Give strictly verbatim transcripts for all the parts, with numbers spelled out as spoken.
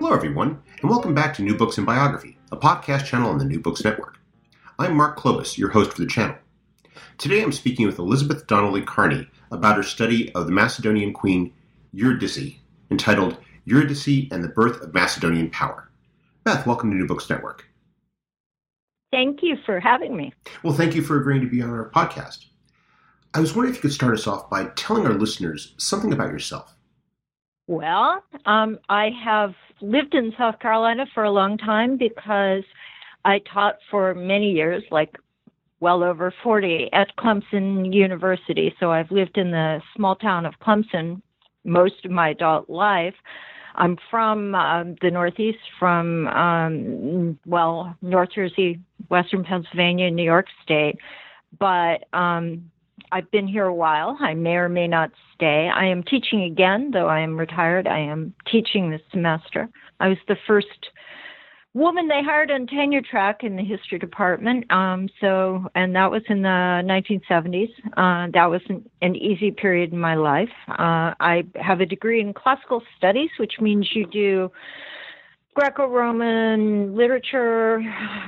Hello, everyone, and welcome back to New Books and Biography, a podcast channel on the New Books Network. I'm Mark Clovis, your host for the channel. Today I'm speaking with Elizabeth Donnelly Carney about her study of the Macedonian queen Eurydice, entitled Eurydice and the Birth of Macedonian Power. Beth, welcome to New Books Network. Thank you for having me. Well, thank you for agreeing to be on our podcast. I was wondering if you could start us off by telling our listeners something about yourself. Well, um, I have lived in South Carolina for a long time because I taught for many years, like well over forty, at Clemson University. So I've lived in the small town of Clemson most of my adult life. I'm from uh, the Northeast, from, um, well, North Jersey, Western Pennsylvania, New York State. But um I've been here a while. I may or may not stay. I am teaching again, though I am retired. I am teaching this semester. I was the first woman they hired on tenure track in the history department. Um, so, and that was in the nineteen seventies. Uh, that was an, an easy period in my life. Uh, I have a degree in classical studies, which means you do Greco-Roman literature,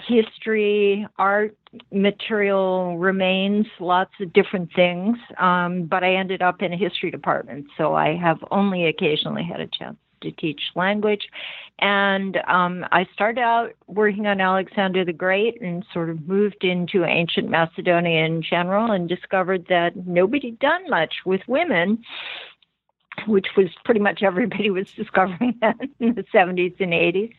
history, art, material remains, lots of different things. Um, but I ended up in a history department, so I have only occasionally had a chance to teach language. And um, I started out working on Alexander the Great and sort of moved into ancient Macedonia in general and discovered that nobody done much with women, which was pretty much everybody was discovering that in the seventies and eighties.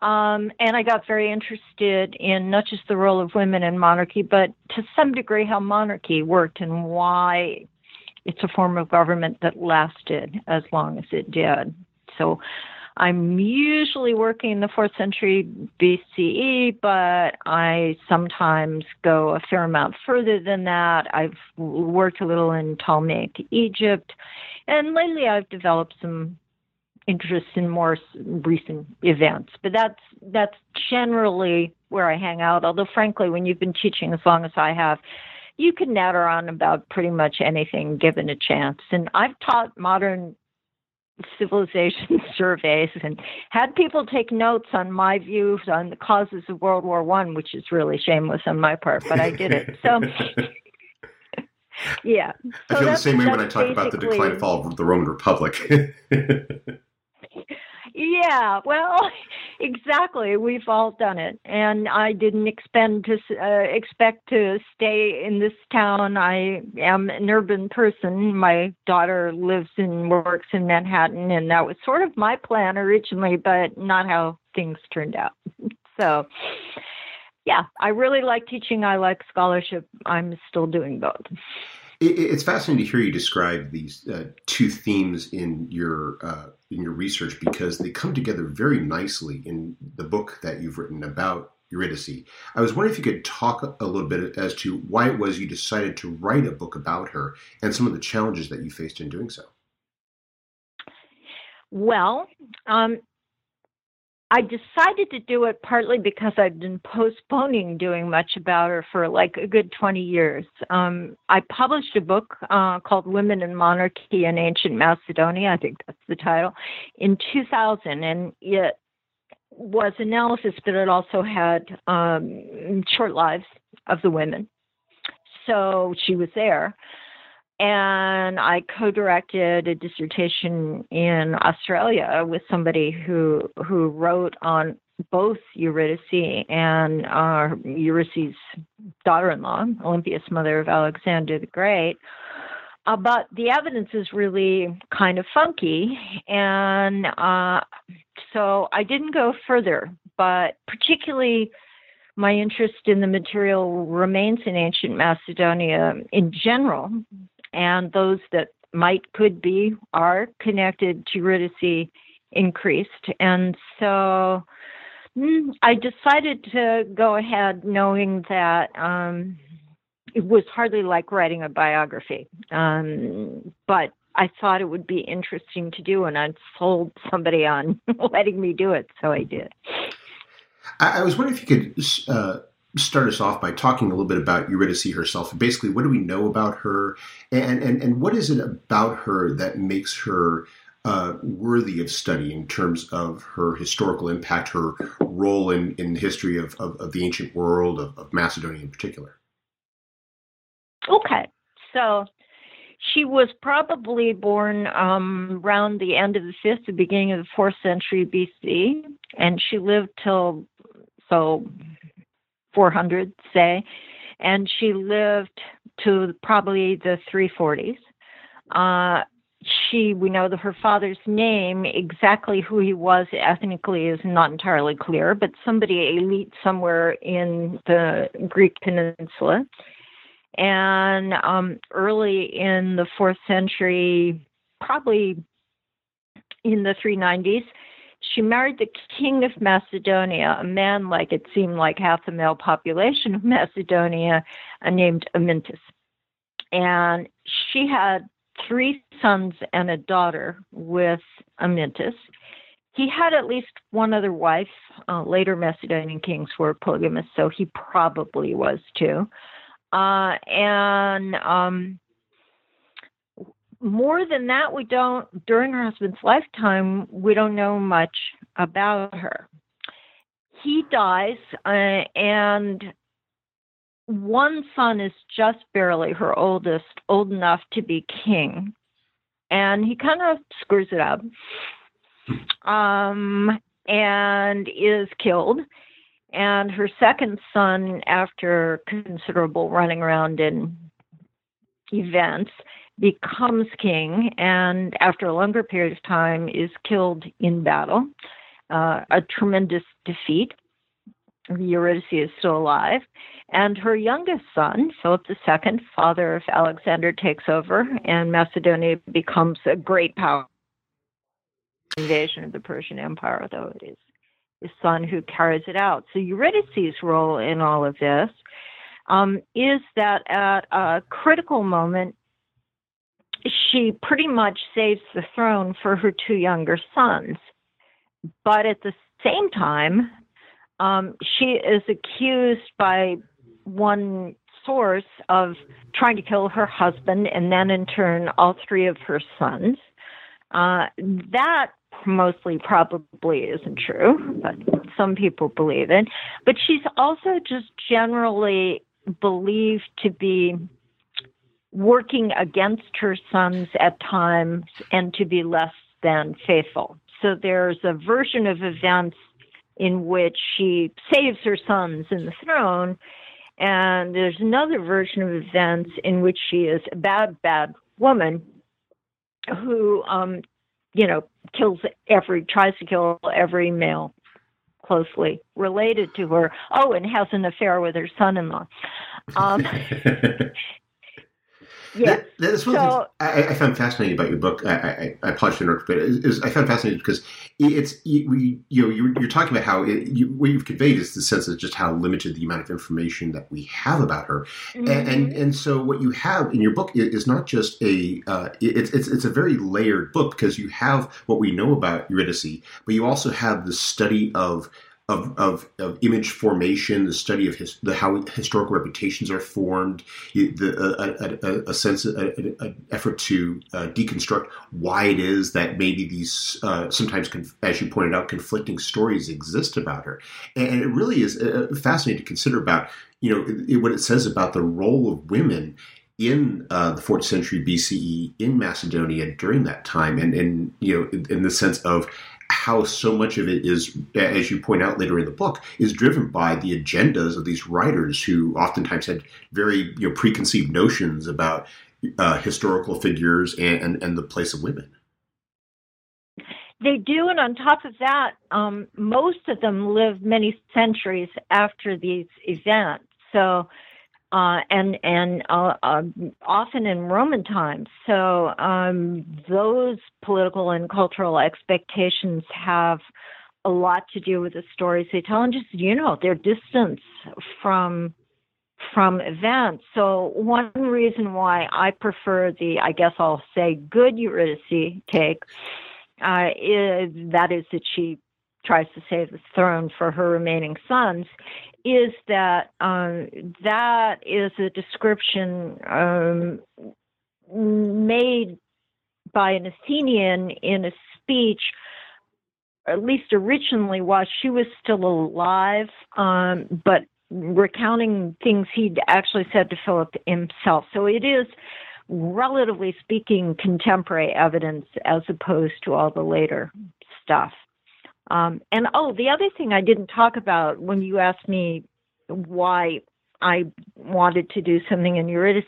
Um, and I got very interested in not just the role of women in monarchy, but to some degree how monarchy worked and why it's a form of government that lasted as long as it did. So I'm usually working in the fourth century B C E, but I sometimes go a fair amount further than that. I've worked a little in Ptolemaic Egypt, and lately I've developed some interest in more recent events. But that's that's generally where I hang out, although frankly, when you've been teaching as long as I have, you can natter on about pretty much anything given a chance. And I've taught modern civilization surveys and had people take notes on my views on the causes of World War One, which is really shameless on my part, but I did it. So, yeah. So I feel the same way when I talk about the decline and fall of the Roman Republic. Yeah, well, exactly. We've all done it. And I didn't expend to, uh, expect to stay in this town. I am an urban person. My daughter lives and works in Manhattan, and that was sort of my plan originally, but not how things turned out. So, yeah, I really like teaching. I like scholarship. I'm still doing both. It's fascinating to hear you describe these uh, two themes in your uh, in your research, because they come together very nicely in the book that you've written about Eurydice. I was wondering if you could talk a little bit as to why it was you decided to write a book about her and some of the challenges that you faced in doing so. Well, um, I decided to do it partly because I'd been postponing doing much about her for like a good twenty years. Um, I published a book uh, called Women in Monarchy in Ancient Macedonia, I think that's the title, in two thousand. And it was analysis, but it also had um, short lives of the women. So she was there. And I co-directed a dissertation in Australia with somebody who who wrote on both Eurydice and uh, Eurydice's daughter-in-law, Olympias, mother of Alexander the Great. Uh, but the evidence is really kind of funky. And uh, so I didn't go further, but particularly my interest in the material remains in ancient Macedonia in general, and those that might, could be, are connected to Eurydice increased. And so I decided to go ahead knowing that um, it was hardly like writing a biography, um, but I thought it would be interesting to do, and I'd sold somebody on letting me do it, so I did. I, I was wondering if you could uh, start us off by talking a little bit about Eurydice herself. Basically, what do we know about her, and and, and what is it about her that makes her uh, worthy of study in terms of her historical impact, her role in, in the history of, of, of the ancient world, of, of Macedonia in particular? Okay, so she was probably born um, around the end of the fifth, the beginning of the fourth century B C, and she lived till, so four hundred, say, and she lived to probably the three forties. Uh, she, we know that her father's name, exactly who he was ethnically is not entirely clear, but somebody elite somewhere in the Greek peninsula. And um, early in the fourth century, probably in the three nineties, she married the king of Macedonia, a man like it seemed like half the male population of Macedonia, uh, named Amyntas. And she had three sons and a daughter with Amyntas. He had at least one other wife. Uh, later Macedonian kings were polygamous, so he probably was too. Uh, and um, more than that, we don't, during her husband's lifetime, we don't know much about her. He dies, uh, and one son is just barely her oldest, old enough to be king. And he kind of screws it up um, and is killed. And her second son, after considerable running around in events, becomes king, and after a longer period of time is killed in battle, uh, a tremendous defeat. Eurydice is still alive. And her youngest son, Philip the Second, father of Alexander, takes over, and Macedonia becomes a great power. Invasion of the Persian Empire, though it is his son who carries it out. So Eurydice's role in all of this um, is that at a critical moment, she pretty much saves the throne for her two younger sons. But at the same time, um, she is accused by one source of trying to kill her husband and then in turn all three of her sons. Uh, that mostly probably isn't true, but some people believe it. But she's also just generally believed to be working against her sons at times and to be less than faithful. So there's a version of events in which she saves her sons in the throne, and there's another version of events in which she is a bad, bad woman who, um, you know, kills every, tries to kill every male closely related to her. Oh, and has an affair with her son-in-law. Um, yeah. That, that's one so, thing I, I found fascinating about your book. I, I, I apologize to interrupt, but it was, I found fascinating because it's, we, you know, you're, you're talking about how it, you, what you've conveyed is the sense of just how limited the amount of information that we have about her. Mm-hmm. And, and and so what you have in your book is not just a, uh, it's, it's, it's a very layered book because you have what we know about Eurydice, but you also have the study of Of, of of image formation, the study of his, the, how historical reputations are formed, the, a, a, a sense, an effort to uh, deconstruct why it is that maybe these uh, sometimes, conf- as you pointed out, conflicting stories exist about her, and it really is uh, fascinating to consider about you know it, it, what it says about the role of women in uh, the fourth century B C E in Macedonia during that time, and and you know in, in the sense of how so much of it is, as you point out later in the book, is driven by the agendas of these writers who oftentimes had very you know, preconceived notions about uh, historical figures and, and, and the place of women. They do, and on top of that, um, most of them lived many centuries after these events. So uh, and and uh, uh, often in Roman times. So um, those political and cultural expectations have a lot to do with the stories they tell, and just, you know, their distance from from events. So one reason why I prefer the, I guess I'll say, good Eurydice take uh, is that is that she tries to save the throne for her remaining sons, is that um, that is a description um, made by an Athenian in a speech, at least originally while she was still alive, um, but recounting things he'd actually said to Philip himself. So it is, relatively speaking, contemporary evidence as opposed to all the later stuff. Um, and, oh, the other thing I didn't talk about when you asked me why I wanted to do something in Eurydice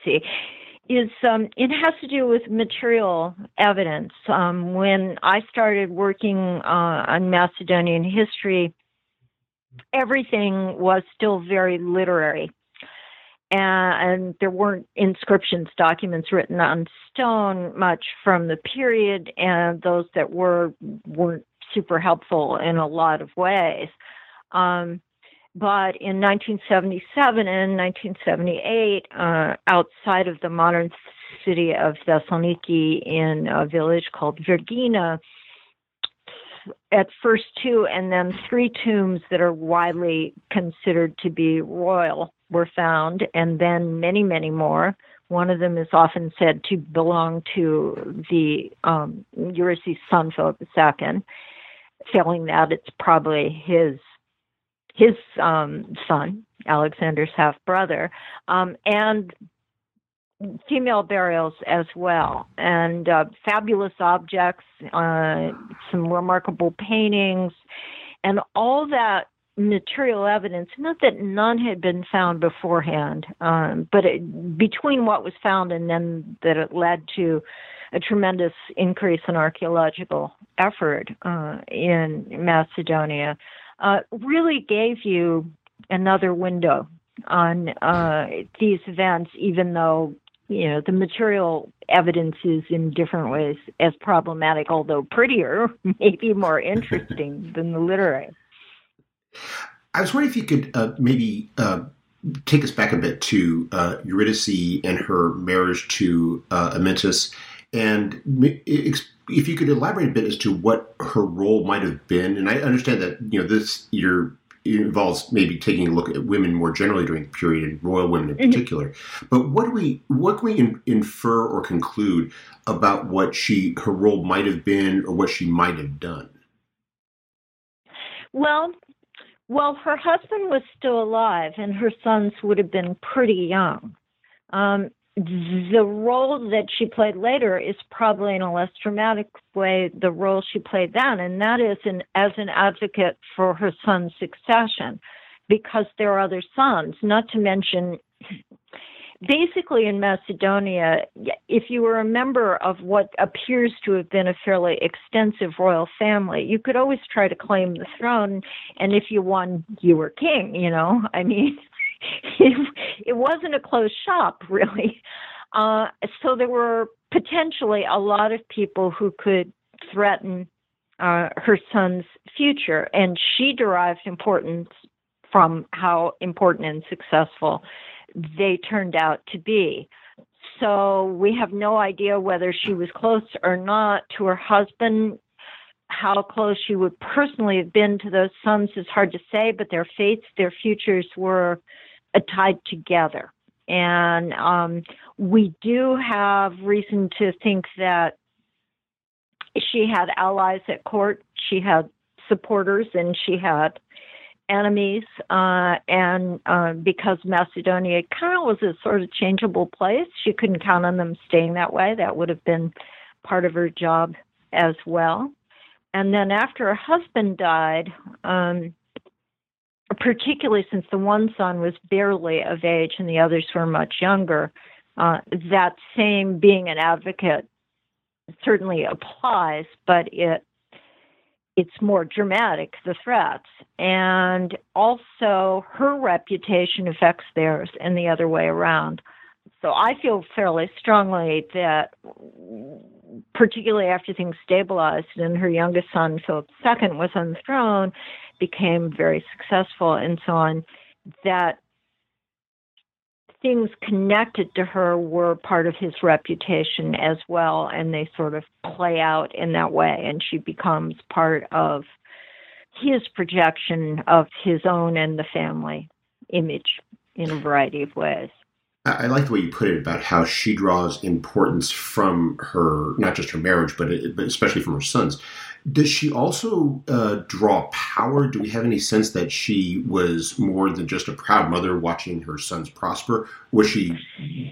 is um, it has to do with material evidence. Um, when I started working uh, on Macedonian history, everything was still very literary, and, and there weren't inscriptions, documents written on stone much from the period, and those that were weren't super helpful in a lot of ways. Um, but in nineteen seventy-seven and nineteen seventy-eight, uh, outside of the modern city of Thessaloniki in a village called Vergina, at first two and then three tombs that are widely considered to be royal were found, and then many, many more. One of them is often said to belong to the um, Eurydice's son, Philip the Second. Failing that, it's probably his his um, son, Alexander's half-brother, um, and female burials as well, and uh, fabulous objects, uh, some remarkable paintings, and all that material evidence. Not that none had been found beforehand, um, but it, between what was found and then that it led to a tremendous increase in archaeological effort uh, in Macedonia, uh, really gave you another window on uh, these events, even though, you know, the material evidence is in different ways as problematic, although prettier, maybe more interesting than the literary. I was wondering if you could uh, maybe uh, take us back a bit to uh, Eurydice and her marriage to uh, Amyntas, and if you could elaborate a bit as to what her role might have been. And I understand that, you know, this your it involves maybe taking a look at women more generally during the period, and royal women in particular. Mm-hmm. But what do we, what can we in, infer or conclude about what she, her role might have been, or what she might have done? Well, well, her husband was still alive, and her sons would have been pretty young. Um, the role that she played later is probably in a less dramatic way the role she played then, and that is in, as an advocate for her son's succession, because there are other sons, not to mention, basically in Macedonia, if you were a member of what appears to have been a fairly extensive royal family, you could always try to claim the throne, and if you won, you were king, you know, I mean... It, it wasn't a closed shop, really. Uh, so there were potentially a lot of people who could threaten uh, her son's future, and she derived importance from how important and successful they turned out to be. So we have no idea whether she was close or not to her husband. How close she would personally have been to those sons is hard to say, but their fates, their futures were tied together. And um, we do have reason to think that she had allies at court, she had supporters, and she had enemies. Uh, and uh, because Macedonia kind of was a sort of changeable place, she couldn't count on them staying that way. That would have been part of her job as well. And then after her husband died, um, particularly since the one son was barely of age and the others were much younger, uh, that same being an advocate certainly applies, but it it's more dramatic, the threats. And also her reputation affects theirs and the other way around. So I feel fairly strongly that, particularly after things stabilized and her youngest son, Philip the Second, was on the throne, became very successful and so on, that things connected to her were part of his reputation as well, and they sort of play out in that way, and she becomes part of his projection of his own and the family image in a variety of ways. I like the way you put it about how she draws importance from her, not just her marriage, but, but especially from her sons. Does she also uh, draw power? Do we have any sense that she was more than just a proud mother watching her sons prosper? Was she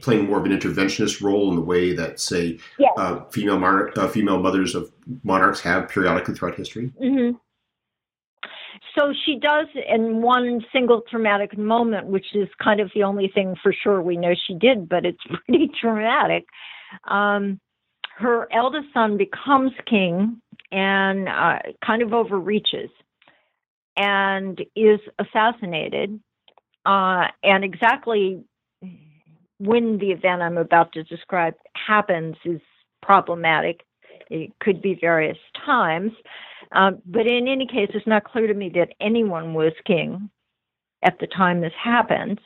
playing more of an interventionist role in the way that, say, yes. uh, female monarch, uh, female mothers of monarchs have periodically throughout history? Mm-hmm. So she does in one single traumatic moment, which is kind of the only thing for sure we know she did, but it's pretty traumatic. Um, her eldest son becomes king and uh, kind of overreaches and is assassinated. Uh, and exactly when the event I'm about to describe happens is problematic. It could be various times. Um, but in any case, it's not clear to me that anyone was king at the time this happens.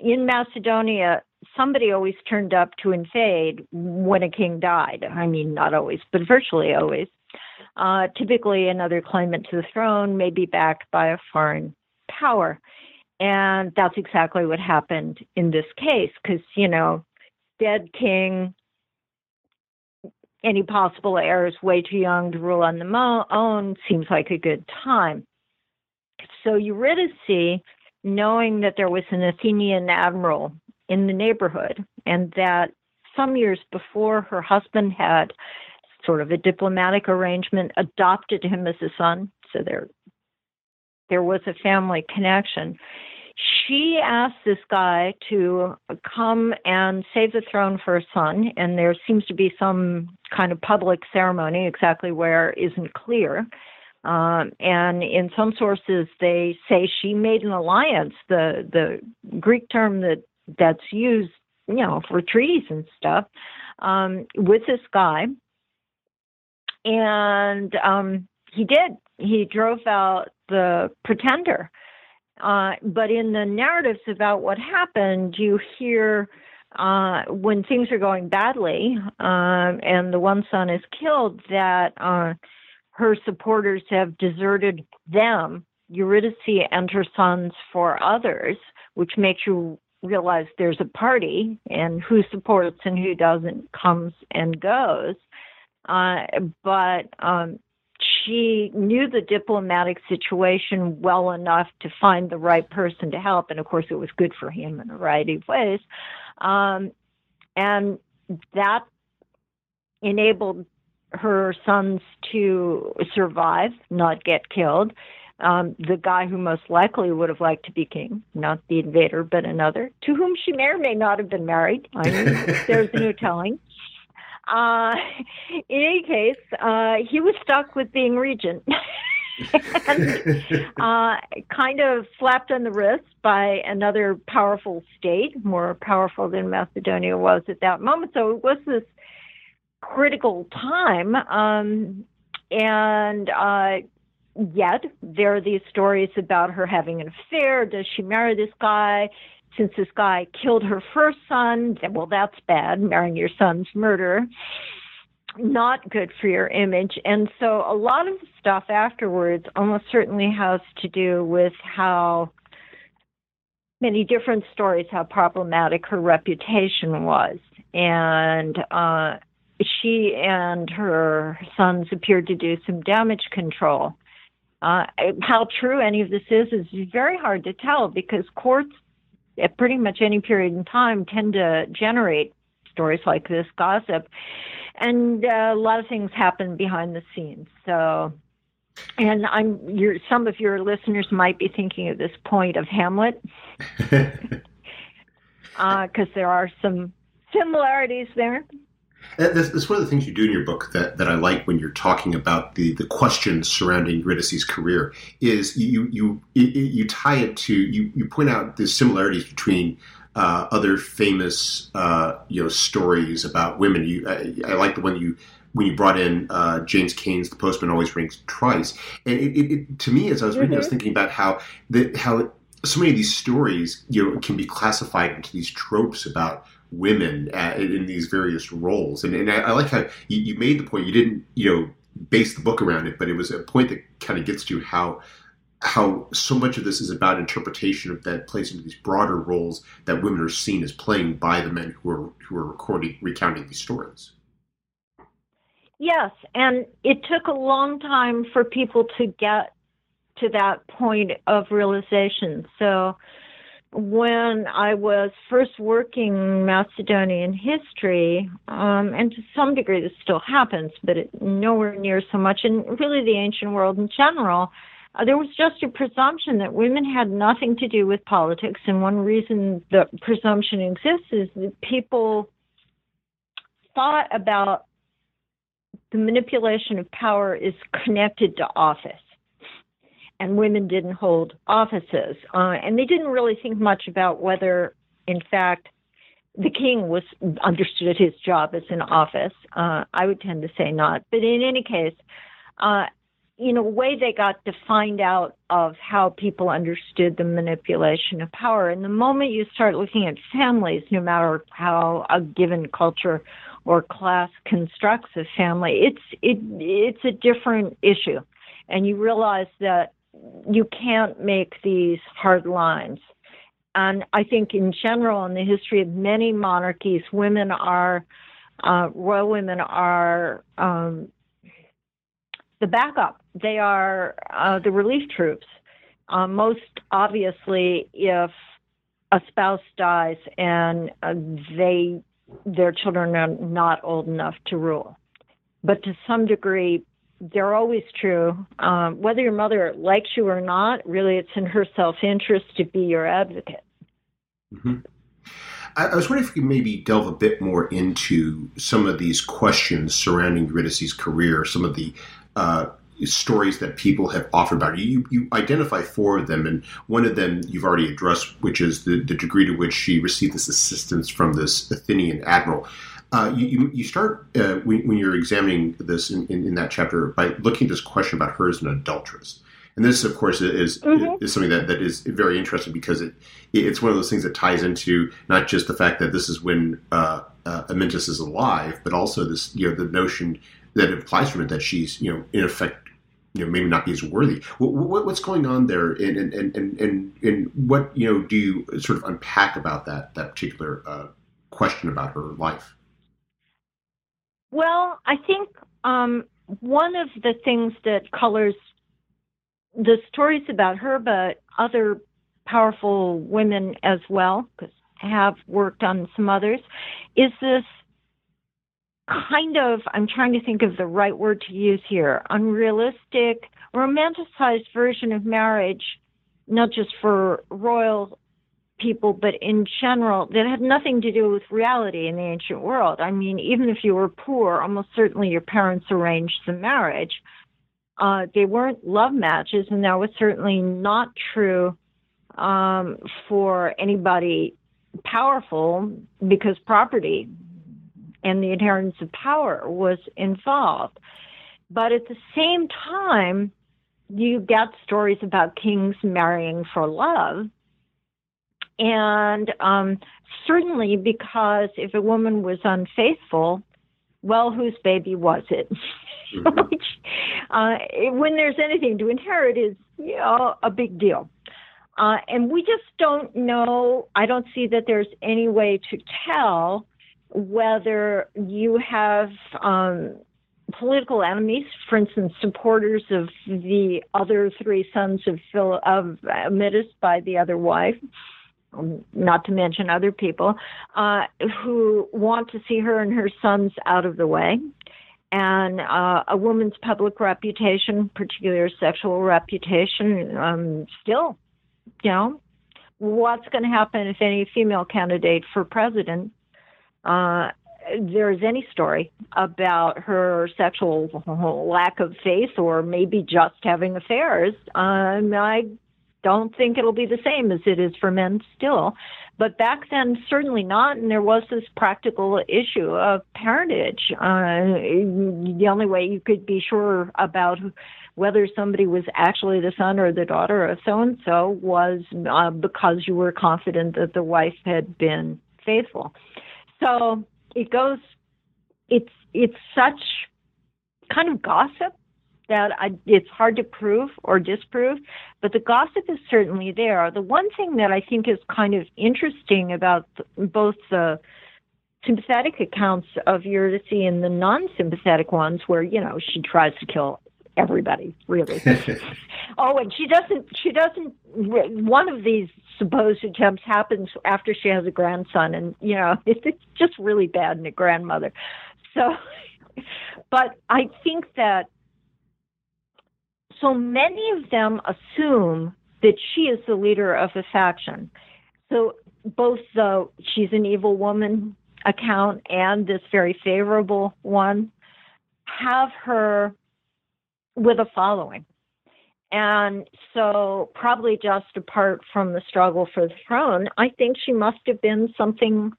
In Macedonia, somebody always turned up to invade when a king died. I mean, not always, but virtually always. Uh, typically another claimant to the throne, maybe backed by a foreign power. And that's exactly what happened in this case, because, you know, dead king, any possible heirs way too young to rule on their own, seems like a good time. So Eurydice, knowing that there was an Athenian admiral in the neighborhood and that some years before her husband had sort of a diplomatic arrangement, adopted him as a son, so there, there was a family connection, she asked this guy to come and save the throne for her son, and there seems to be some kind of public ceremony, exactly where isn't clear. Um, and in some sources, they say she made an alliance, the the Greek term that, that's used, you know, for treaties and stuff, um, with this guy. And um, he did. He drove out the pretender. Uh, but in the narratives about what happened, you hear uh, when things are going badly um, and the one son is killed, that uh, her supporters have deserted them, Eurydice and her sons, for others, which makes you realize there's a party and who supports and who doesn't comes and goes. Uh, but um, she knew the diplomatic situation well enough to find the right person to help. And of course, it was good for him in a variety of ways. Um, and that enabled her sons to survive, not get killed. Um, the guy who most likely would have liked to be king, not the invader, but another, to whom she may or may not have been married. I mean, there's no telling. Uh, in any case, uh, he was stuck with being regent and uh, kind of slapped on the wrist by another powerful state, more powerful than Macedonia was at that moment. So it was this critical time. Um, and uh, yet there are these stories about her having an affair. Does she marry this guy? Since this guy killed her first son, well, that's bad, marrying your son's murderer. Not good for your image. And so a lot of the stuff afterwards almost certainly has to do with how many different stories, how problematic her reputation was. And uh, she and her sons appeared to do some damage control. Uh, how true any of this is is very hard to tell, because courts at pretty much any period in time tend to generate stories like this, gossip, and uh, a lot of things happen behind the scenes. So, and I'm your some of your listeners might be thinking at this point of Hamlet, because uh, there are some similarities there. That's, that's one of the things you do in your book that, that I like when you're talking about the, the questions surrounding Eurydice's career is you you you tie it to you you point out the similarities between uh, other famous uh, you know stories about women. You I, I like the one you when you brought in uh, James Cain's "The Postman Always Rings Twice," and it, it, it to me as I was reading, mm-hmm. I was thinking about how the, how so many of these stories you know can be classified into these tropes about women at, in these various roles, and and I, I like how you, you made the point. You didn't, you know, base the book around it, but it was a point that kind of gets to how how so much of this is about interpretation of that plays into these broader roles that women are seen as playing by the men who are who are recording recounting these stories. Yes, and it took a long time for people to get to that point of realization. So when I was first working Macedonian history, um, and to some degree this still happens, but it, nowhere near so much, and really the ancient world in general, uh, there was just a presumption that women had nothing to do with politics. And one reason the presumption exists is that people thought about the manipulation of power is connected to office. And women didn't hold offices. Uh, and they didn't really think much about whether, in fact, the king was understood his job as an office. Uh, I would tend to say not. But in any case, uh, in a way, they got to find out of how people understood the manipulation of power. And the moment you start looking at families, no matter how a given culture or class constructs a family, it's it it's a different issue. And you realize that you can't make these hard lines. And I think in general, in the history of many monarchies, women are, uh, royal women are um, the backup. They are uh, the relief troops. Uh, most obviously, if a spouse dies and uh, they their children are not old enough to rule. But to some degree, they're always true. Um, whether your mother likes you or not, really it's in her self-interest to be your advocate. Mm-hmm. I, I was wondering if you could maybe delve a bit more into some of these questions surrounding Eurydice's career, some of the uh, stories that people have offered about her. You, you identify four of them, and one of them you've already addressed, which is the, the degree to which she received this assistance from this Athenian admiral. Uh, you, you start, uh, when, when you're examining this in, in, in that chapter, by looking at this question about her as an adulteress. And this, of course, is mm-hmm. is something that, that is very interesting because it it's one of those things that ties into not just the fact that this is when uh, uh, Amyntas is alive, but also this, you know, the notion that implies from it that she's, you know, in effect, you know, maybe not be as worthy. What, what, what's going on there, and and, and, and and what, you know, do you sort of unpack about that, that particular uh, question about her life? Well, I think um, one of the things that colors the stories about her, but other powerful women as well, because I have worked on some others, is this kind of, I'm trying to think of the right word to use here, unrealistic, romanticized version of marriage, not just for royal people, but in general, that had nothing to do with reality in the ancient world. I mean, even if you were poor, almost certainly your parents arranged the marriage. Uh, they weren't love matches, and that was certainly not true um, for anybody powerful, because property and the inheritance of power was involved. But at the same time, you got stories about kings marrying for love. And um, certainly because if a woman was unfaithful, well, whose baby was it? Mm-hmm. Which, uh, when there's anything to inherit is, you know, a big deal. Uh, and we just don't know. I don't see that there's any way to tell whether you have um, political enemies, for instance, supporters of the other three sons of Phil of Amyntas by the other wife, not to mention other people, uh, who want to see her and her sons out of the way. And uh, a woman's public reputation, particularly her sexual reputation, um, still, you know, what's going to happen if any female candidate for president uh, there is any story about her sexual lack of faith or maybe just having affairs, um, I don't think it'll be the same as it is for men still. But back then, certainly not. And there was this practical issue of parentage. Uh, the only way you could be sure about whether somebody was actually the son or the daughter of so-and-so was uh, because you were confident that the wife had been faithful. So it goes, it's it's such kind of gossip that I, it's hard to prove or disprove, but the gossip is certainly there. The one thing that I think is kind of interesting about both the sympathetic accounts of Eurydice and the non-sympathetic ones where, you know, she tries to kill everybody, really. Oh, and she doesn't, she doesn't, one of these supposed attempts happens after she has a grandson, and, you know, it's just really bad in a grandmother. So, but I think that so many of them assume that she is the leader of a faction. So both the she's an evil woman account and this very favorable one have her with a following. And so probably just apart from the struggle for the throne, I think she must have been something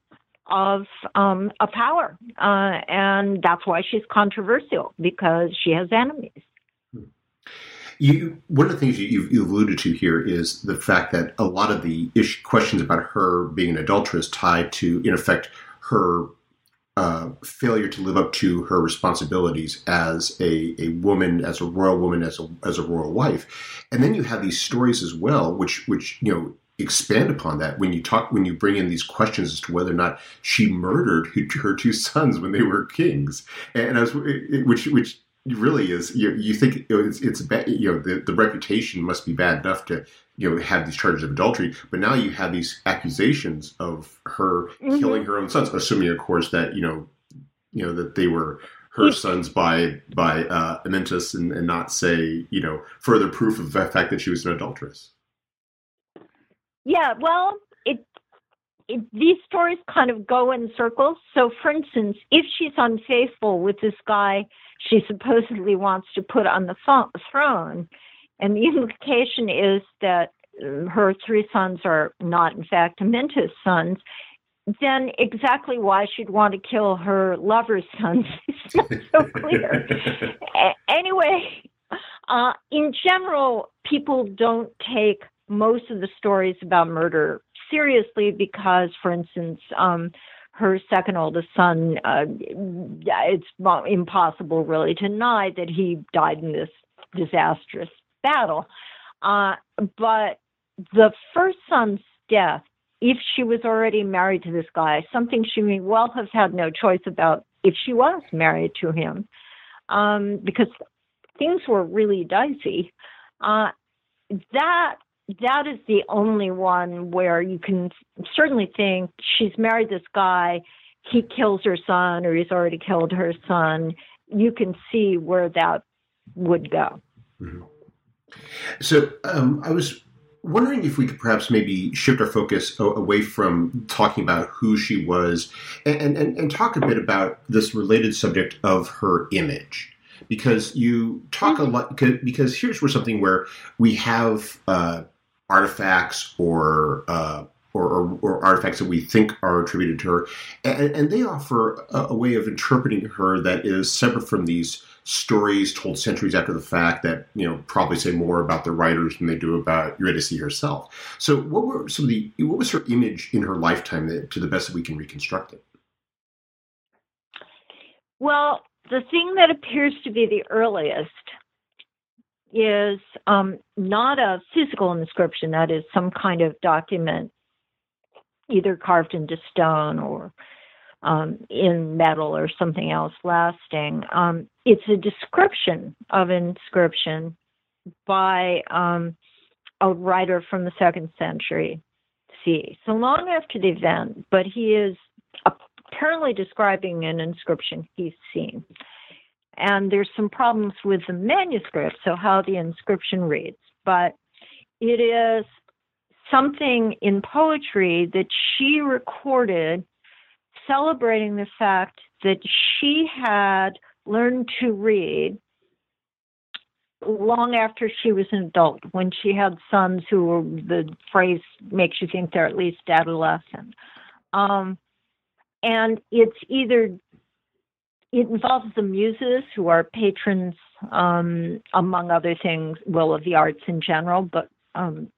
of um, a power. Uh, and that's why she's controversial, because she has enemies. You, one of the things you've, you've alluded to here is the fact that a lot of the ish questions about her being an adulteress tie to, in effect, her uh, failure to live up to her responsibilities as a, a woman, as a royal woman, as a as a royal wife. And then you have these stories as well, which which you know expand upon that when you talk when you bring in these questions as to whether or not she murdered her two sons when they were kings, and I was which which. It really is. You, you think it's, it's bad, you know, the, the reputation must be bad enough to, you know, have these charges of adultery. But now you have these accusations of her mm-hmm. killing her own sons, assuming, of course, that, you know, you know, that they were her sons by by uh, Amyntas and, and not, say, you know, further proof of the fact that she was an adulteress. Yeah, well, it, it these stories kind of go in circles. So, for instance, if she's unfaithful with this guy she supposedly wants to put on the throne, and the implication is that her three sons are not, in fact, Amyntas' sons, then exactly why she'd want to kill her lover's sons is not so clear. Anyway, uh, in general, people don't take most of the stories about murder seriously because, for instance, um, her second oldest son, uh, it's impossible really to deny that he died in this disastrous battle. Uh, but the first son's death, if she was already married to this guy, something she may well have had no choice about if she was married to him, um, because things were really dicey, uh, that That is the only one where you can certainly think she's married this guy, he kills her son, or he's already killed her son. You can see where that would go. Mm-hmm. So um, I was wondering if we could perhaps maybe shift our focus away from talking about who she was and, and, and talk a bit about this related subject of her image. Because you talk a lot, because here's where something where we have uh, artifacts or, uh, or, or or artifacts that we think are attributed to her, and, and they offer a, a way of interpreting her that is separate from these stories told centuries after the fact that, you know, probably say more about the writers than they do about Eurydice herself. So, what were some of the what was her image in her lifetime, that, to the best that we can reconstruct it? Well, the thing that appears to be the earliest is um, not a physical inscription, that is some kind of document either carved into stone or um, in metal or something else lasting. Um, it's a description of inscription by um, a writer from the second century C E, so long after the event, but he is a apparently describing an inscription he's seen. And there's some problems with the manuscript, so how the inscription reads. But it is something in poetry that she recorded celebrating the fact that she had learned to read long after she was an adult, when she had sons who were, the phrase makes you think they're at least adolescent. Um, and it's either, it involves the muses, who are patrons, um, among other things, well, of the arts in general, but um,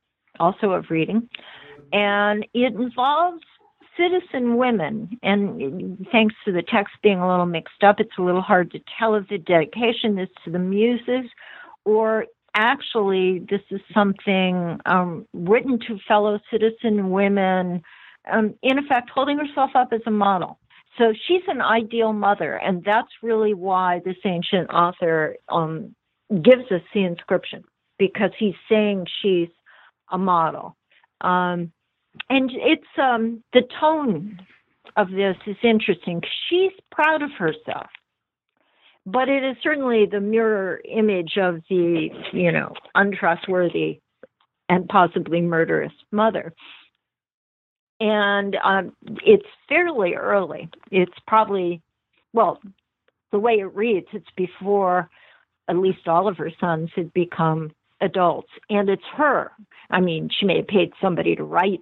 also of reading. And it involves citizen women, and thanks to the text being a little mixed up, it's a little hard to tell if the dedication is to the muses, or actually this is something um, written to fellow citizen women, um, in effect holding herself up as a model. So she's an ideal mother, and that's really why this ancient author um, gives us the inscription, because he's saying she's a model. Um, and it's um, the tone of this is interesting. She's proud of herself, but it is certainly the mirror image of the, you know, untrustworthy and possibly murderous mother. And um, it's fairly early. It's probably, well, the way it reads, it's before at least all of her sons had become adults. And it's her. I mean, she may have paid somebody to write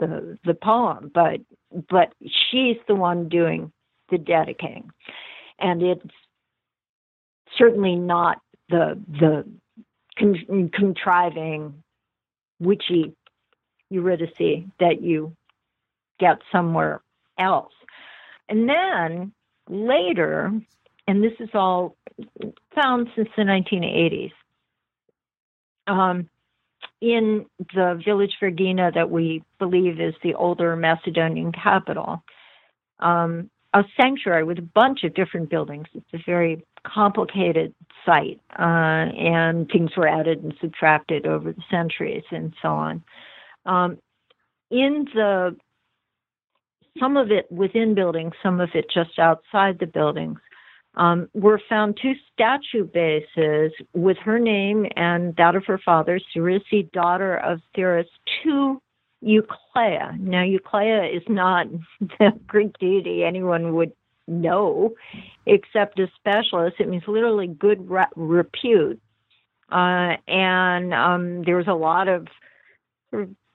the the poem, but but she's the one doing the dedicating. And it's certainly not the the con- contriving, witchy Eurydice that you get somewhere else. And then later, and this is all found since the nineteen eighties, um, in the village Vergina that we believe is the older Macedonian capital, um, a sanctuary with a bunch of different buildings. It's a very complicated site, uh, and things were added and subtracted over the centuries and so on. Um, in the, some of it within buildings, some of it just outside the buildings, um, were found two statue bases with her name and that of her father, Sirisi, daughter of Theris the Second, Eucleia. Now, Eucleia is not the Greek deity anyone would know, except a specialist. It means literally good re- repute. Uh, and um, there was a lot of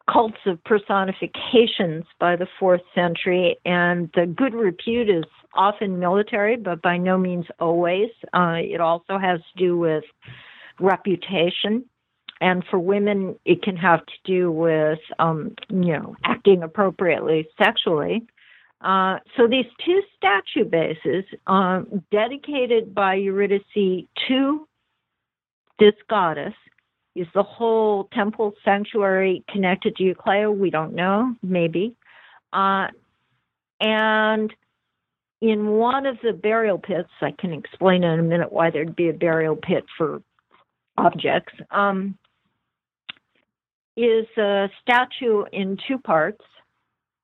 cults of personifications by the fourth century, and the good repute is often military, but by no means always. Uh, it also has to do with reputation, and for women, it can have to do with um, you know, acting appropriately sexually. Uh, so these two statue bases, um, dedicated by Eurydice to this goddess. Is the whole temple sanctuary connected to Eucleia? We don't know, maybe. Uh, and in one of the burial pits, I can explain in a minute why there'd be a burial pit for objects, um, is a statue in two parts,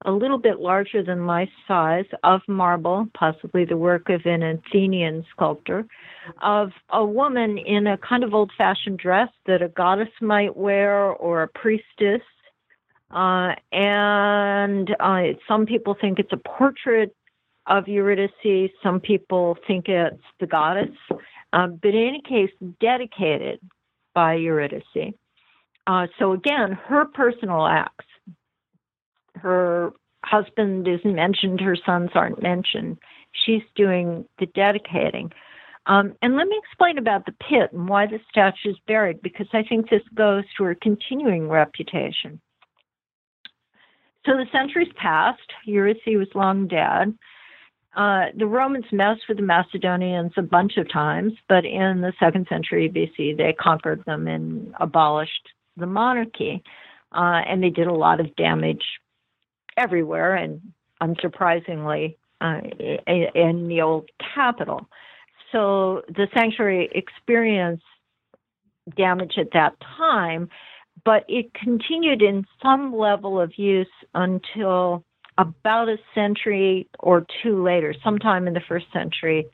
a little bit larger than my size, of marble, possibly the work of an Athenian sculptor, of a woman in a kind of old-fashioned dress that a goddess might wear or a priestess. Uh, and uh, some people think it's a portrait of Eurydice. Some people think it's the goddess. Uh, but in any case, dedicated by Eurydice. Uh, so again, her personal acts. Her husband isn't mentioned. Her sons aren't mentioned. She's doing the dedicating. Um, and let me explain about the pit and why the statue is buried, because I think this goes to her continuing reputation. So the centuries passed. Eurydice was long dead. Uh, the Romans messed with the Macedonians a bunch of times, but in the second century B C, they conquered them and abolished the monarchy. Uh, and they did a lot of damage everywhere, and unsurprisingly, uh, in the old capital. So the sanctuary experienced damage at that time, but it continued in some level of use until about a century or two later, sometime in the first century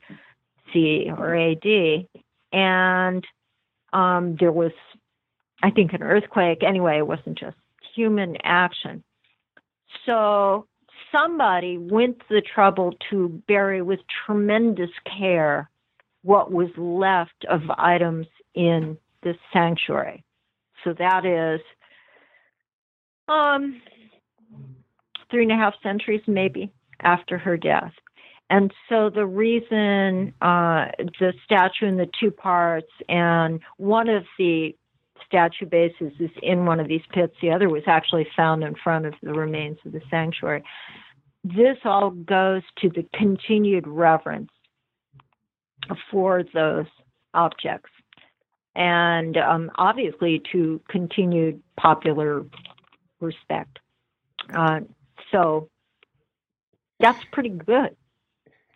C or A D. And um, there was, I think, an earthquake. Anyway, it wasn't just human action. So somebody went to the trouble to bury with tremendous care what was left of items in this sanctuary. So that is um, three and a half centuries maybe after her death. And so the reason uh, the statue in the two parts, and one of the statue bases is in one of these pits, the other was actually found in front of the remains of the sanctuary. This all goes to the continued reverence for those objects, and um, obviously to continued popular respect. Uh, so that's pretty good,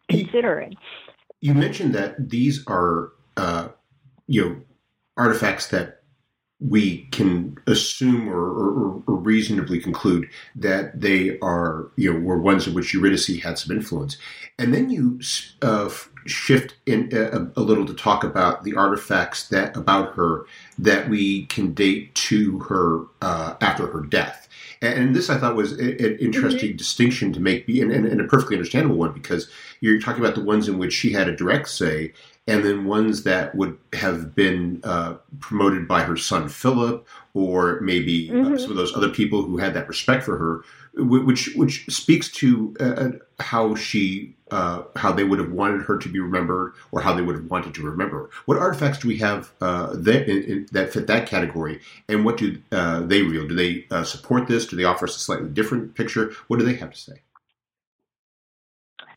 considering. You mentioned that these are, uh, you know, artifacts that we can assume or, or, or reasonably conclude that they are, you know, were ones in which Eurydice had some influence. And then you uh, shift in a, a little to talk about the artifacts that about her that we can date to her uh, after her death. And this, I thought, was an interesting mm-hmm. distinction to make, and, and, and a perfectly understandable one, because you're talking about the ones in which she had a direct say, and then ones that would have been uh, promoted by her son Philip, or maybe mm-hmm. uh, some of those other people who had that respect for her, which which speaks to uh, how she uh, how they would have wanted her to be remembered, or how they would have wanted to remember her. What artifacts do we have uh, that, in, in, that fit that category, and what do uh, they reveal? Do they uh, support this? Do they offer us a slightly different picture? What do they have to say?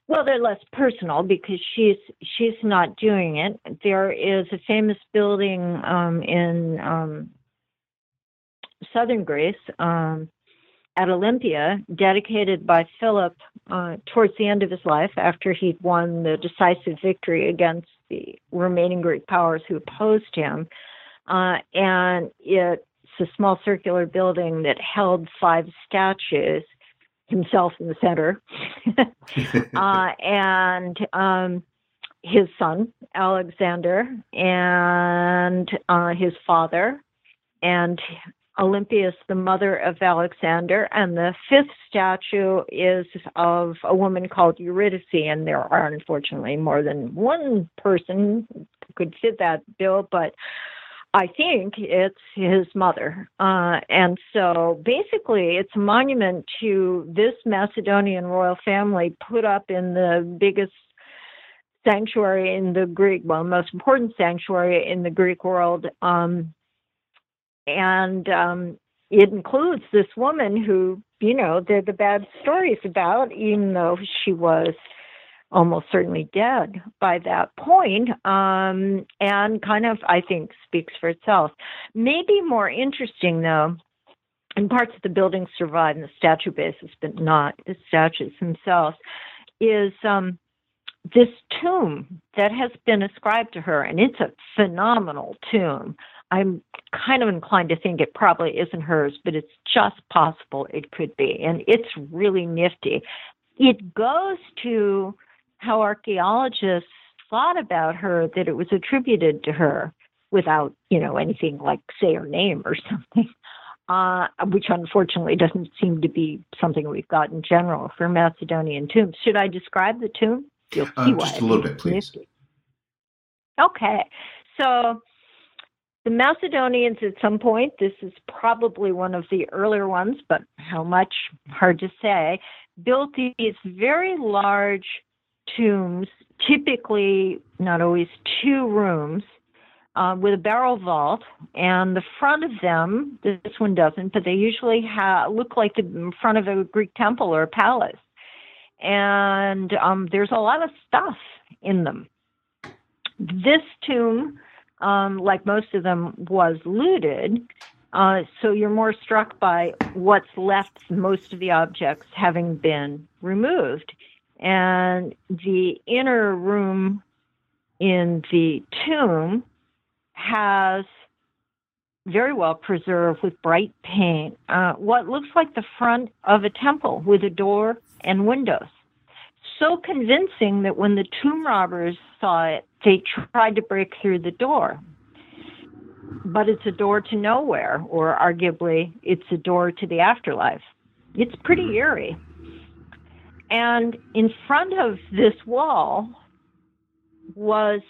Well, they're less personal because she's she's not doing it. There is a famous building um, in um, southern Greece um, at Olympia, dedicated by Philip uh, towards the end of his life, after he'd won the decisive victory against the remaining Greek powers who opposed him. Uh, and it's a small circular building that held five statues, himself in the center, uh, and um, his son, Alexander, and uh, his father, and Olympias, the mother of Alexander. And the fifth statue is of a woman called Eurydice, and there are unfortunately more than one person who could fit that bill, but I think it's his mother. Uh, and so basically it's a monument to this Macedonian royal family put up in the biggest sanctuary in the Greek, well, most important sanctuary in the Greek world. Um, and um, it includes this woman who, you know, they're the bad stories about, even though she was almost certainly dead by that point, um, and kind of, I think, speaks for itself. Maybe more interesting, though, and parts of the building survive in the statue bases, but not the statues themselves, is um, this tomb that has been ascribed to her, and it's a phenomenal tomb. I'm kind of inclined to think it probably isn't hers, but it's just possible it could be, and it's really nifty. It goes to how archaeologists thought about her, that it was attributed to her without, you know, anything like, say, her name or something, uh, which unfortunately doesn't seem to be something we've got in general for Macedonian tombs. Should I describe the tomb? You'll see uh, why. Just a little bit, please. Okay. So the Macedonians at some point, this is probably one of the earlier ones, but how much, hard to say, built these very large tombs, typically not always two rooms, uh, with a barrel vault, and the front of them, this one doesn't, but they usually ha- look like the front of a Greek temple or a palace. And um, there's a lot of stuff in them. This tomb, um, like most of them, was looted, uh, so you're more struck by what's left, most of the objects having been removed. And the inner room in the tomb has very well preserved with bright paint uh, what looks like the front of a temple with a door and windows. So convincing that when the tomb robbers saw it, they tried to break through the door. But it's a door to nowhere, or arguably it's a door to the afterlife. It's pretty eerie. And in front of this wall was,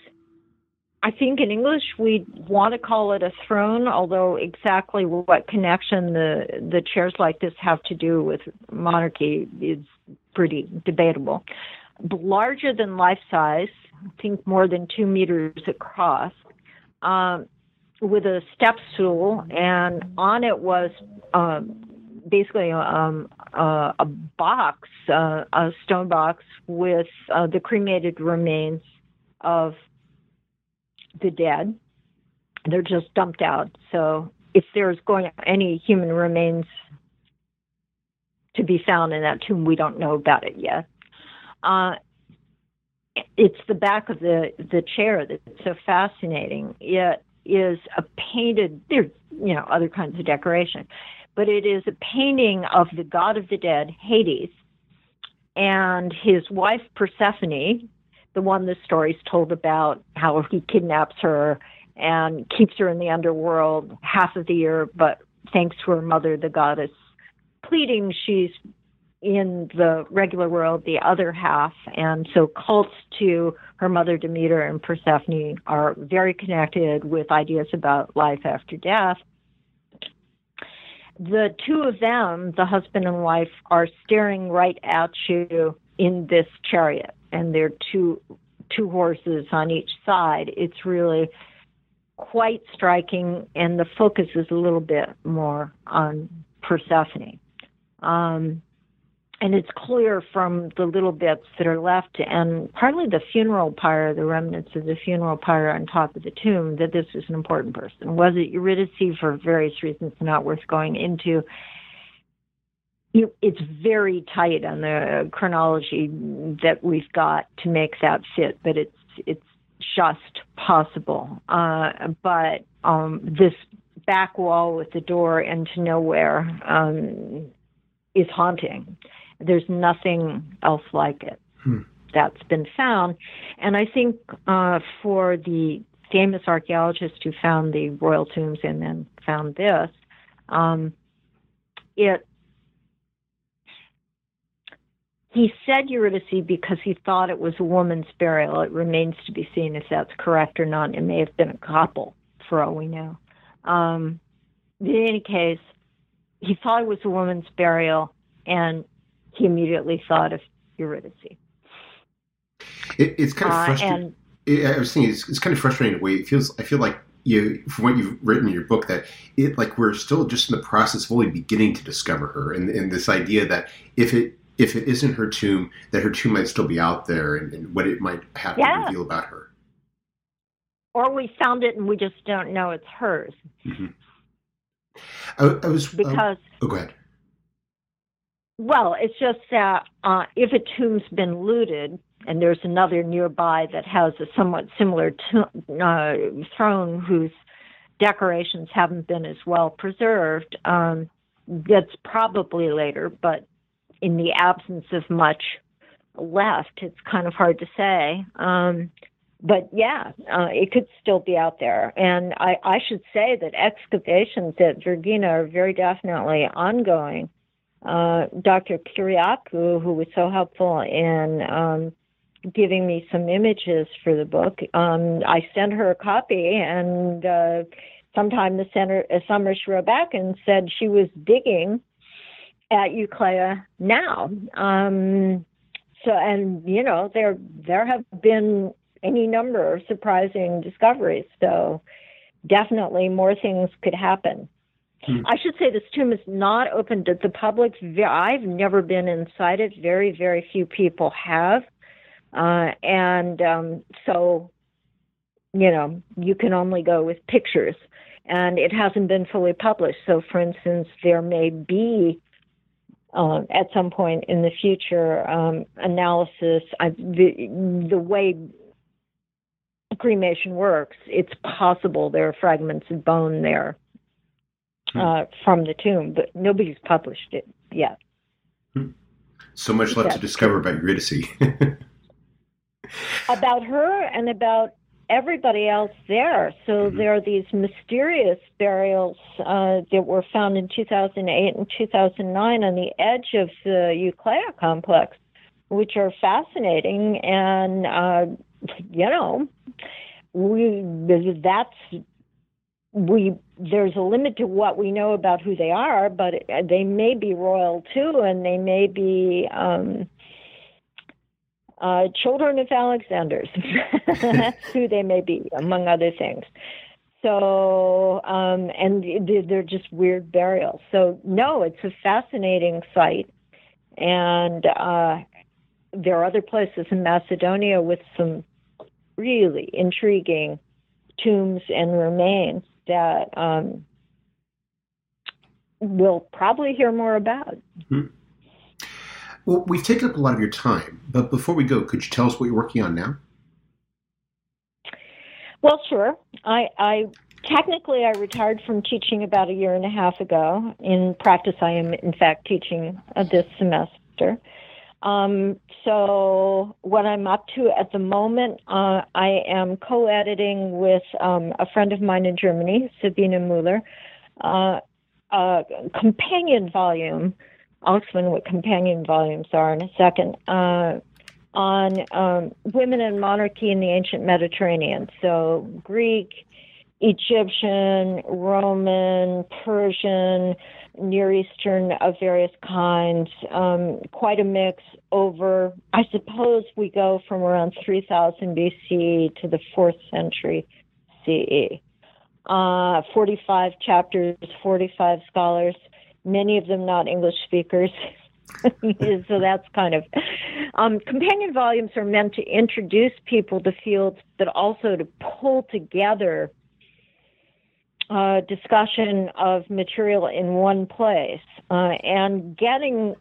I think in English we'd want to call it a throne, although exactly what connection the, the chairs like this have to do with monarchy is pretty debatable. Larger than life size, I think more than two meters across, um, with a step stool, and on it was um, basically um, uh, a box, uh, a stone box with uh, the cremated remains of the dead. They're just dumped out. So if there's going any human remains to be found in that tomb, we don't know about it yet. Uh, it's the back of the, the chair that's so fascinating. It is a painted, there's, you know, other kinds of decoration, but it is a painting of the god of the dead, Hades, and his wife, Persephone, the one the story's told about, how he kidnaps her and keeps her in the underworld half of the year, but thanks to her mother, the goddess, pleading she's in the regular world the other half. And so cults to her mother Demeter and Persephone are very connected with ideas about life after death. The two of them, the husband and wife, are staring right at you in this chariot, and there are two two horses on each side. It's really quite striking, and the focus is a little bit more on Persephone. Um, And it's clear from the little bits that are left, and partly the funeral pyre, the remnants of the funeral pyre on top of the tomb, that this was an important person. Was it Eurydice? For various reasons not worth going into, it's very tight on the chronology that we've got to make that fit, but it's it's just possible. Uh, but um, this back wall with the door into nowhere um, is haunting. There's nothing else like it hmm. that's been found. And I think uh, for the famous archaeologist who found the royal tombs and then found this, um, it he said Eurydice because he thought it was a woman's burial. It remains to be seen if that's correct or not. It may have been a couple, for all we know. Um, in any case, he thought it was a woman's burial, and he immediately thought of Eurydice. It, it's kind of frustrating. Uh, I was thinking it's, it's kind of frustrating in a way. It feels I feel like you, from what you've written in your book, that it like we're still just in the process of only beginning to discover her, and, and this idea that if it if it isn't her tomb, that her tomb might still be out there, and, and what it might have yeah. to reveal about her. Or we found it and we just don't know it's hers. Mm-hmm. I, I was because. Um, oh, go ahead. Well, it's just that uh, if a tomb's been looted and there's another nearby that has a somewhat similar to- uh, throne whose decorations haven't been as well preserved, um, that's probably later, but in the absence of much left, it's kind of hard to say. Um, but yeah, uh, it could still be out there. And I, I should say that excavations at Vergina are very definitely ongoing. Uh, Doctor Kiriak, who, who was so helpful in um, giving me some images for the book, um, I sent her a copy, and uh, sometime this summer she wrote back and said she was digging at Eucleia now. Um, so, and you know, there there have been any number of surprising discoveries. So, definitely more things could happen. I should say this tomb is not open to the public. I've never been inside it. Very, very few people have. Uh, and um, so, you know, you can only go with pictures. And it hasn't been fully published. So, for instance, there may be, um, at some point in the future, um, analysis. I, the, the way cremation works, it's possible there are fragments of bone there. Uh, from the tomb, but nobody's published it yet. So much left yeah. to discover about Eurydice. About her and about everybody else there. So mm-hmm. there are these mysterious burials uh, that were found in two thousand eight and two thousand nine on the edge of the Eucleia complex. which are fascinating. And, uh, you know, we that's we there's a limit to what we know about who they are, but they may be royal, too, and they may be um, uh, children of Alexander's, that's who they may be, among other things. So, um, and they're just weird burials. So, no, it's a fascinating site. And uh, there are other places in Macedonia with some really intriguing tombs and remains that um, we'll probably hear more about. Mm-hmm. Well, we've taken up a lot of your time, but before we go, could you tell us what you're working on now? Well, sure. I, I technically I retired from teaching about a year and a half ago. In practice, I am in fact teaching uh, this semester. Um, so what I'm up to at the moment, uh, I am co-editing with um, a friend of mine in Germany, Sabine Müller, uh, a companion volume. I'll explain what companion volumes are in a second. Uh, on um, women and monarchy in the ancient Mediterranean. So Greek, Egyptian, Roman, Persian, Near Eastern of various kinds, um, quite a mix over, I suppose we go from around three thousand B C to the fourth century C E. Uh, forty-five chapters, forty-five scholars, many of them not English speakers. So that's kind of um, companion volumes are meant to introduce people to fields, but also to pull together uh, discussion of material in one place uh, and getting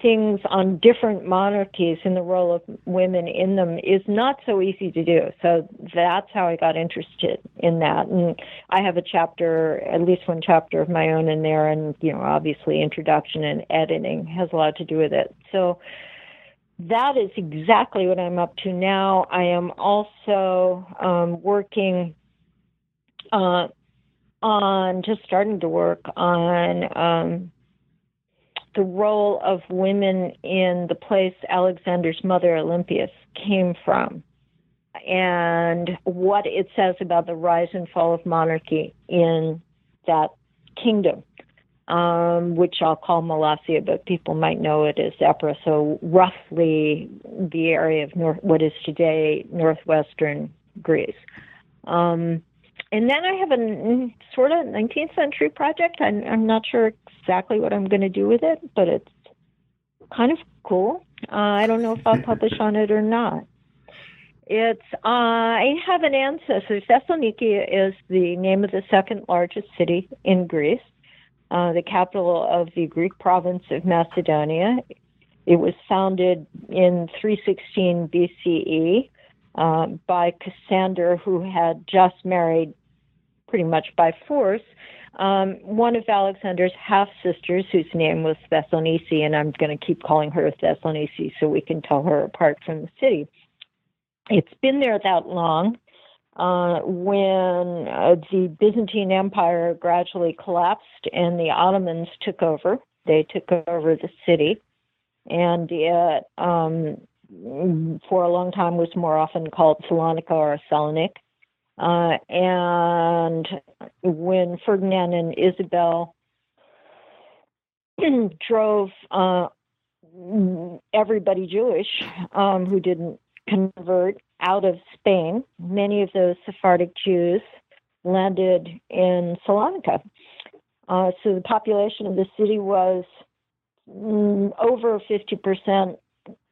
things on different monarchies and the role of women in them is not so easy to do. So that's how I got interested in that. And I have a chapter, at least one chapter of my own in there. And, you know, obviously introduction and editing has a lot to do with it. So that is exactly what I'm up to now. I am also um, working uh, on, just starting to work on, um, the role of women in the place Alexander's mother, Olympias, came from, and what it says about the rise and fall of monarchy in that kingdom, um, which I'll call Molossia, but people might know it as Epirus, so roughly the area of north, what is today northwestern Greece. Um, And then I have a sort of nineteenth century project. I'm, I'm not sure exactly what I'm going to do with it, but it's kind of cool. Uh, I don't know if I'll publish on it or not. It's uh, I have an ancestor. Thessaloniki is the name of the second largest city in Greece, uh, the capital of the Greek province of Macedonia. It was founded in three sixteen B C E. Uh, by Cassander, who had just married, pretty much by force, um, one of Alexander's half-sisters, whose name was Thessaloniki, and I'm going to keep calling her Thessaloniki so we can tell her apart from the city. It's been there that long. Uh, when uh, the Byzantine Empire gradually collapsed and the Ottomans took over, they took over the city, and it... Um, for a long time was more often called Salonika or Salonik. Uh, and when Ferdinand and Isabel drove uh, everybody Jewish um, who didn't convert out of Spain, many of those Sephardic Jews landed in Salonika. Uh, so the population of the city was mm, over fifty percent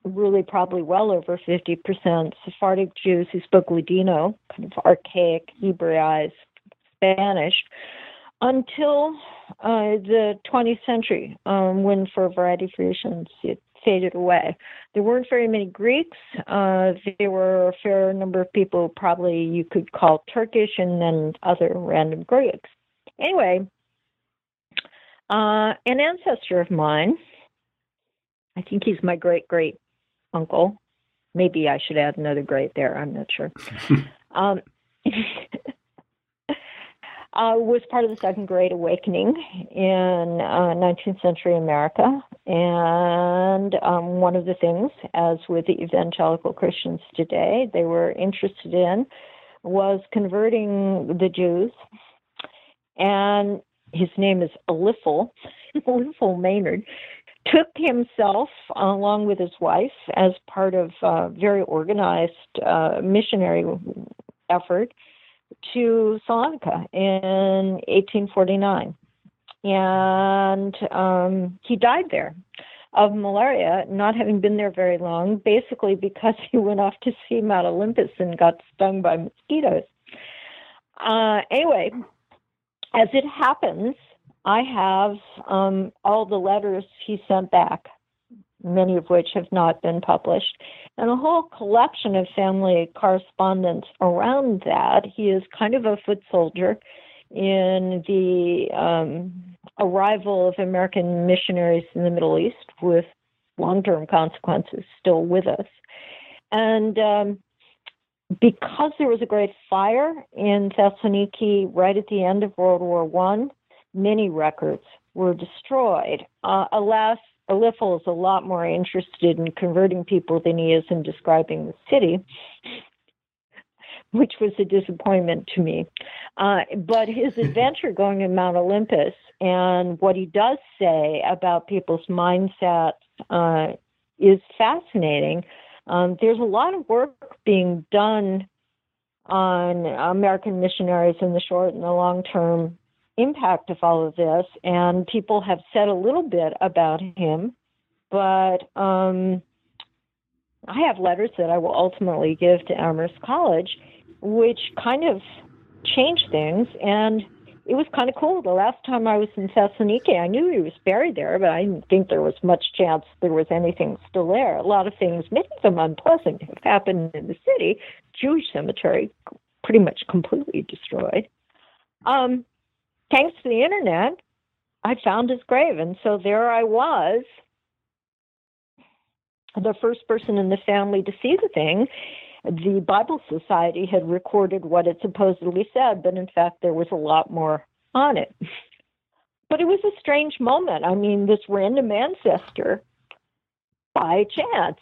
really probably well over fifty percent Sephardic Jews who spoke Ladino, kind of archaic Hebraized Spanish, until uh, the twentieth century, um, when for a variety of reasons it faded away. There weren't very many Greeks. Uh, there were a fair number of people probably you could call Turkish and then other random Greeks. Anyway, uh, an ancestor of mine, I think he's my great-great uncle. Maybe I should add another great there. I'm not sure. um, uh, was part of the Second Great Awakening in uh, nineteenth century America. And um, one of the things, as with the evangelical Christians today, they were interested in was converting the Jews. And his name is Eliphal, Eliphal Maynard, took himself, along with his wife, as part of a very organized uh, missionary effort to Thessalonica in eighteen forty-nine. And um, he died there of malaria, not having been there very long, basically because he went off to see Mount Olympus and got stung by mosquitoes. Uh, anyway, as it happens, I have um, all the letters he sent back, many of which have not been published, and a whole collection of family correspondence around that. He is kind of a foot soldier in the um, arrival of American missionaries in the Middle East, with long-term consequences still with us. And um, because there was a great fire in Thessaloniki right at the end of World War One, many records were destroyed. Uh, alas, Eliphal is a lot more interested in converting people than he is in describing the city, which was a disappointment to me. Uh, but his adventure going to Mount Olympus and what he does say about people's mindsets uh, is fascinating. Um, there's a lot of work being done on American missionaries in the short and the long-term impact of all of this, and people have said a little bit about him, but um, I have letters that I will ultimately give to Amherst College, which kind of changed things, and it was kind of cool. The last time I was in Thessaloniki, I knew he was buried there, but I didn't think there was much chance there was anything still there. A lot of things, many of them unpleasant, have happened in the city. Jewish cemetery, pretty much completely destroyed. Um, Thanks to the internet, I found his grave. And so there I was, the first person in the family to see the thing. The Bible Society had recorded what it supposedly said, but in fact, there was a lot more on it. But it was a strange moment. I mean, this random ancestor, by chance,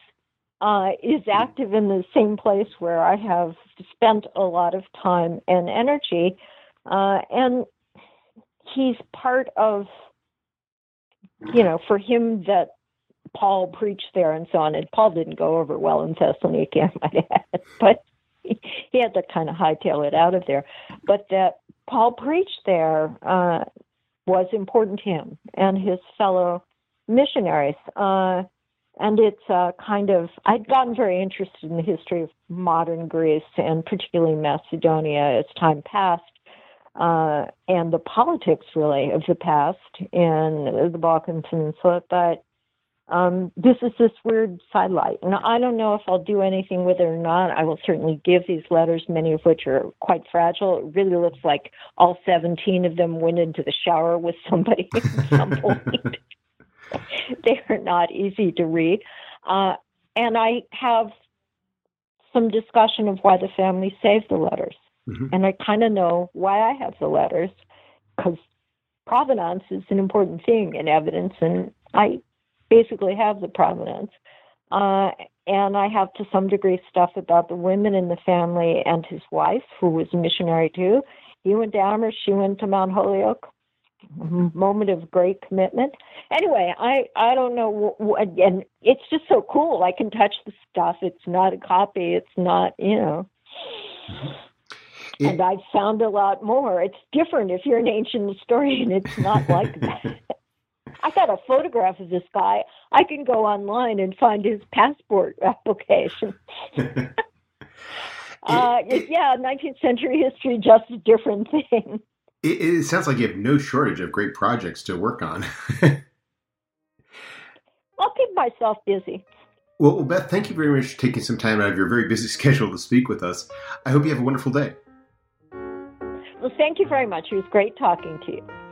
uh, is active in the same place where I have spent a lot of time and energy. Uh, and he's part of, you know, for him that Paul preached there and so on. And Paul didn't go over well in Thessaloniki, I might add, but he had to kind of hightail it out of there. But that Paul preached there uh, was important to him and his fellow missionaries. Uh, and it's uh, kind of, I'd gotten very interested in the history of modern Greece and particularly Macedonia as time passed. Uh, and the politics, really, of the past in the Balkan Peninsula. But um, this is this weird sidelight. And I don't know if I'll do anything with it or not. I will certainly give these letters, many of which are quite fragile. It really looks like all seventeen of them went into the shower with somebody at some point. They are not easy to read. Uh, and I have some discussion of why the family saved the letters. Mm-hmm. And I kind of know why I have the letters, because provenance is an important thing in evidence, and I basically have the provenance. Uh, and I have, to some degree, stuff about the women in the family and his wife, who was a missionary too. He went to Amherst, she went to Mount Holyoke. Moment of great commitment. Anyway, I, I don't know. And it's just so cool. I can touch the stuff. It's not a copy. It's not, you know. Mm-hmm. It, and I've found a lot more. It's different if you're an ancient historian. It's not like that. I got a photograph of this guy. I can go online and find his passport application. uh, it, yeah, nineteenth century history, just a different thing. It, it sounds like you have no shortage of great projects to work on. I'll keep myself busy. Well, Beth, thank you very much for taking some time out of your very busy schedule to speak with us. I hope you have a wonderful day. Well, thank you very much. It was great talking to you.